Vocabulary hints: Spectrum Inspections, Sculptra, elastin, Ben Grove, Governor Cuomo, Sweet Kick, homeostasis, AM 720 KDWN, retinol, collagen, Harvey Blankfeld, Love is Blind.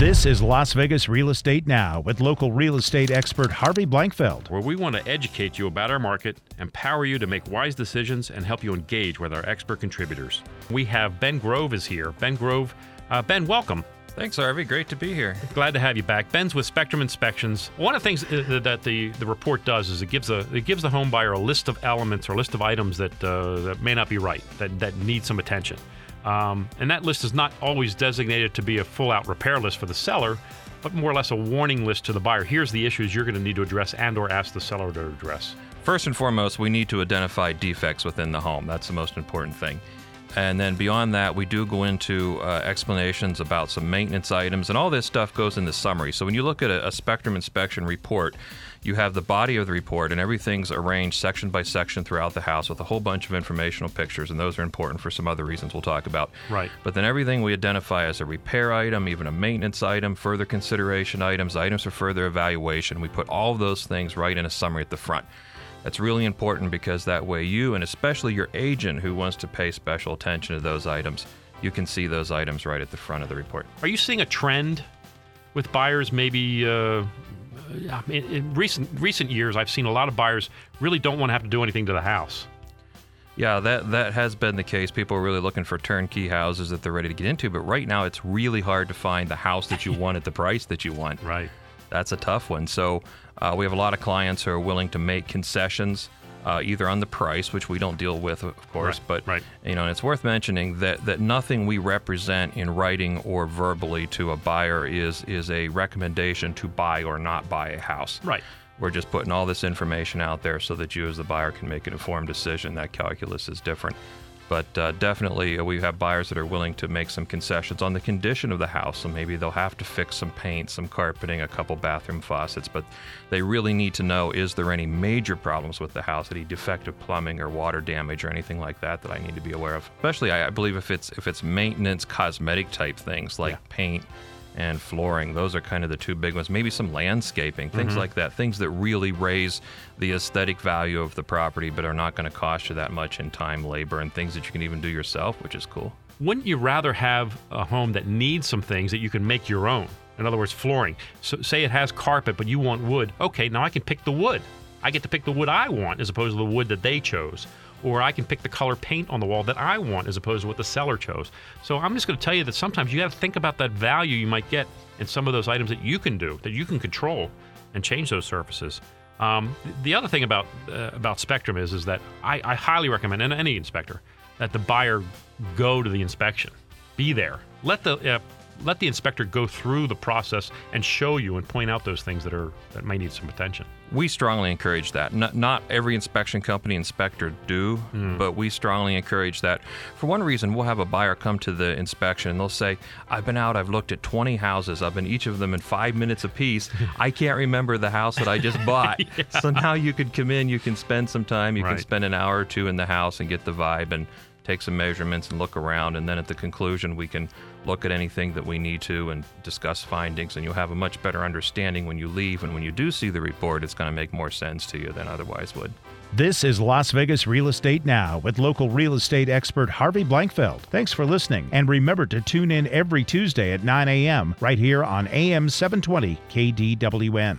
This is Las Vegas Real Estate Now with local real estate expert Harvey Blankfeld, where we want to educate you about our market, empower you to make wise decisions, and help you engage with our expert contributors. We have Ben Grove is here. Ben Grove, Ben, welcome. Thanks, Harvey. Great to be here. Glad to have you back. Ben's with Spectrum Inspections. One of the things that the report does is it gives the home buyer a list of elements or a list of items that may not be right, that need some attention. And that list is not always designated to be a full-out repair list for the seller, but more or less a warning list to the buyer. Here's the issues you're going to need to address and or ask the seller to address. First and foremost, we need to identify defects within the home. That's the most important thing. And then beyond that, we do go into explanations about some maintenance items, and all this stuff goes in the summary. So when you look at a Spectrum Inspection report, you have the body of the report, and everything's arranged section by section throughout the house with a whole bunch of informational pictures, and those are important for some other reasons we'll talk about. Right. But then everything we identify as a repair item, even a maintenance item, further consideration items for further evaluation, we put all of those things right in a summary at the front. That's really important because that way you, and especially your agent who wants to pay special attention to those items, you can see those items right at the front of the report. Are you seeing a trend with buyers? Maybe in recent years, I've seen a lot of buyers really don't want to have to do anything to the house. Yeah, that has been the case. People are really looking for turnkey houses that they're ready to get into, but right now it's really hard to find the house that you want at the price that you want. Right. That's a tough one. So we have a lot of clients who are willing to make concessions, either on the price, which we don't deal with, of course, but you know, and it's worth mentioning that nothing we represent in writing or verbally to a buyer is a recommendation to buy or not buy a house. Right. We're just putting all this information out there so that you as the buyer can make an informed decision. That calculus is different. But definitely we have buyers that are willing to make some concessions on the condition of the house. So maybe they'll have to fix some paint, some carpeting, a couple bathroom faucets, but they really need to know, is there any major problems with the house, any defective plumbing or water damage or anything like that that I need to be aware of? Especially, I believe, if it's maintenance, cosmetic type things like paint and flooring. Those are kind of the two big ones. Maybe some landscaping, things like that, things that really raise the aesthetic value of the property but are not going to cost you that much in time, labor, and things that you can even do yourself, which is cool. Wouldn't you rather have a home that needs some things that you can make your own? In other words, flooring. So say it has carpet, but you want wood. Okay, now I can pick the wood. I get to pick the wood I want as opposed to the wood that they chose. Or I can pick the color paint on the wall that I want as opposed to what the seller chose. So I'm just going to tell you that sometimes you have to think about that value you might get in some of those items that you can do, that you can control and change those surfaces. The other thing about Spectrum is that I highly recommend, and any inspector, that the buyer go to the inspection, be there. Let the inspector go through the process and show you and point out those things that might need some attention. We strongly encourage that. Not every inspection company inspector do, but we strongly encourage that. For one reason, we'll have a buyer come to the inspection and they'll say, I've been out, I've looked at 20 houses, I've been each of them in 5 minutes apiece. I can't remember the house that I just bought. Yeah. So now you could come in, you can spend some time, you can spend an hour or two in the house and get the vibe and take some measurements and look around, and then at the conclusion we can look at anything that we need to and discuss findings, and you'll have a much better understanding when you leave, and when you do see the report, it's going to make more sense to you than otherwise would. This is Las Vegas Real Estate Now with local real estate expert Harvey Blankfeld. Thanks for listening, and remember to tune in every Tuesday at 9 a.m. right here on AM 720 KDWN.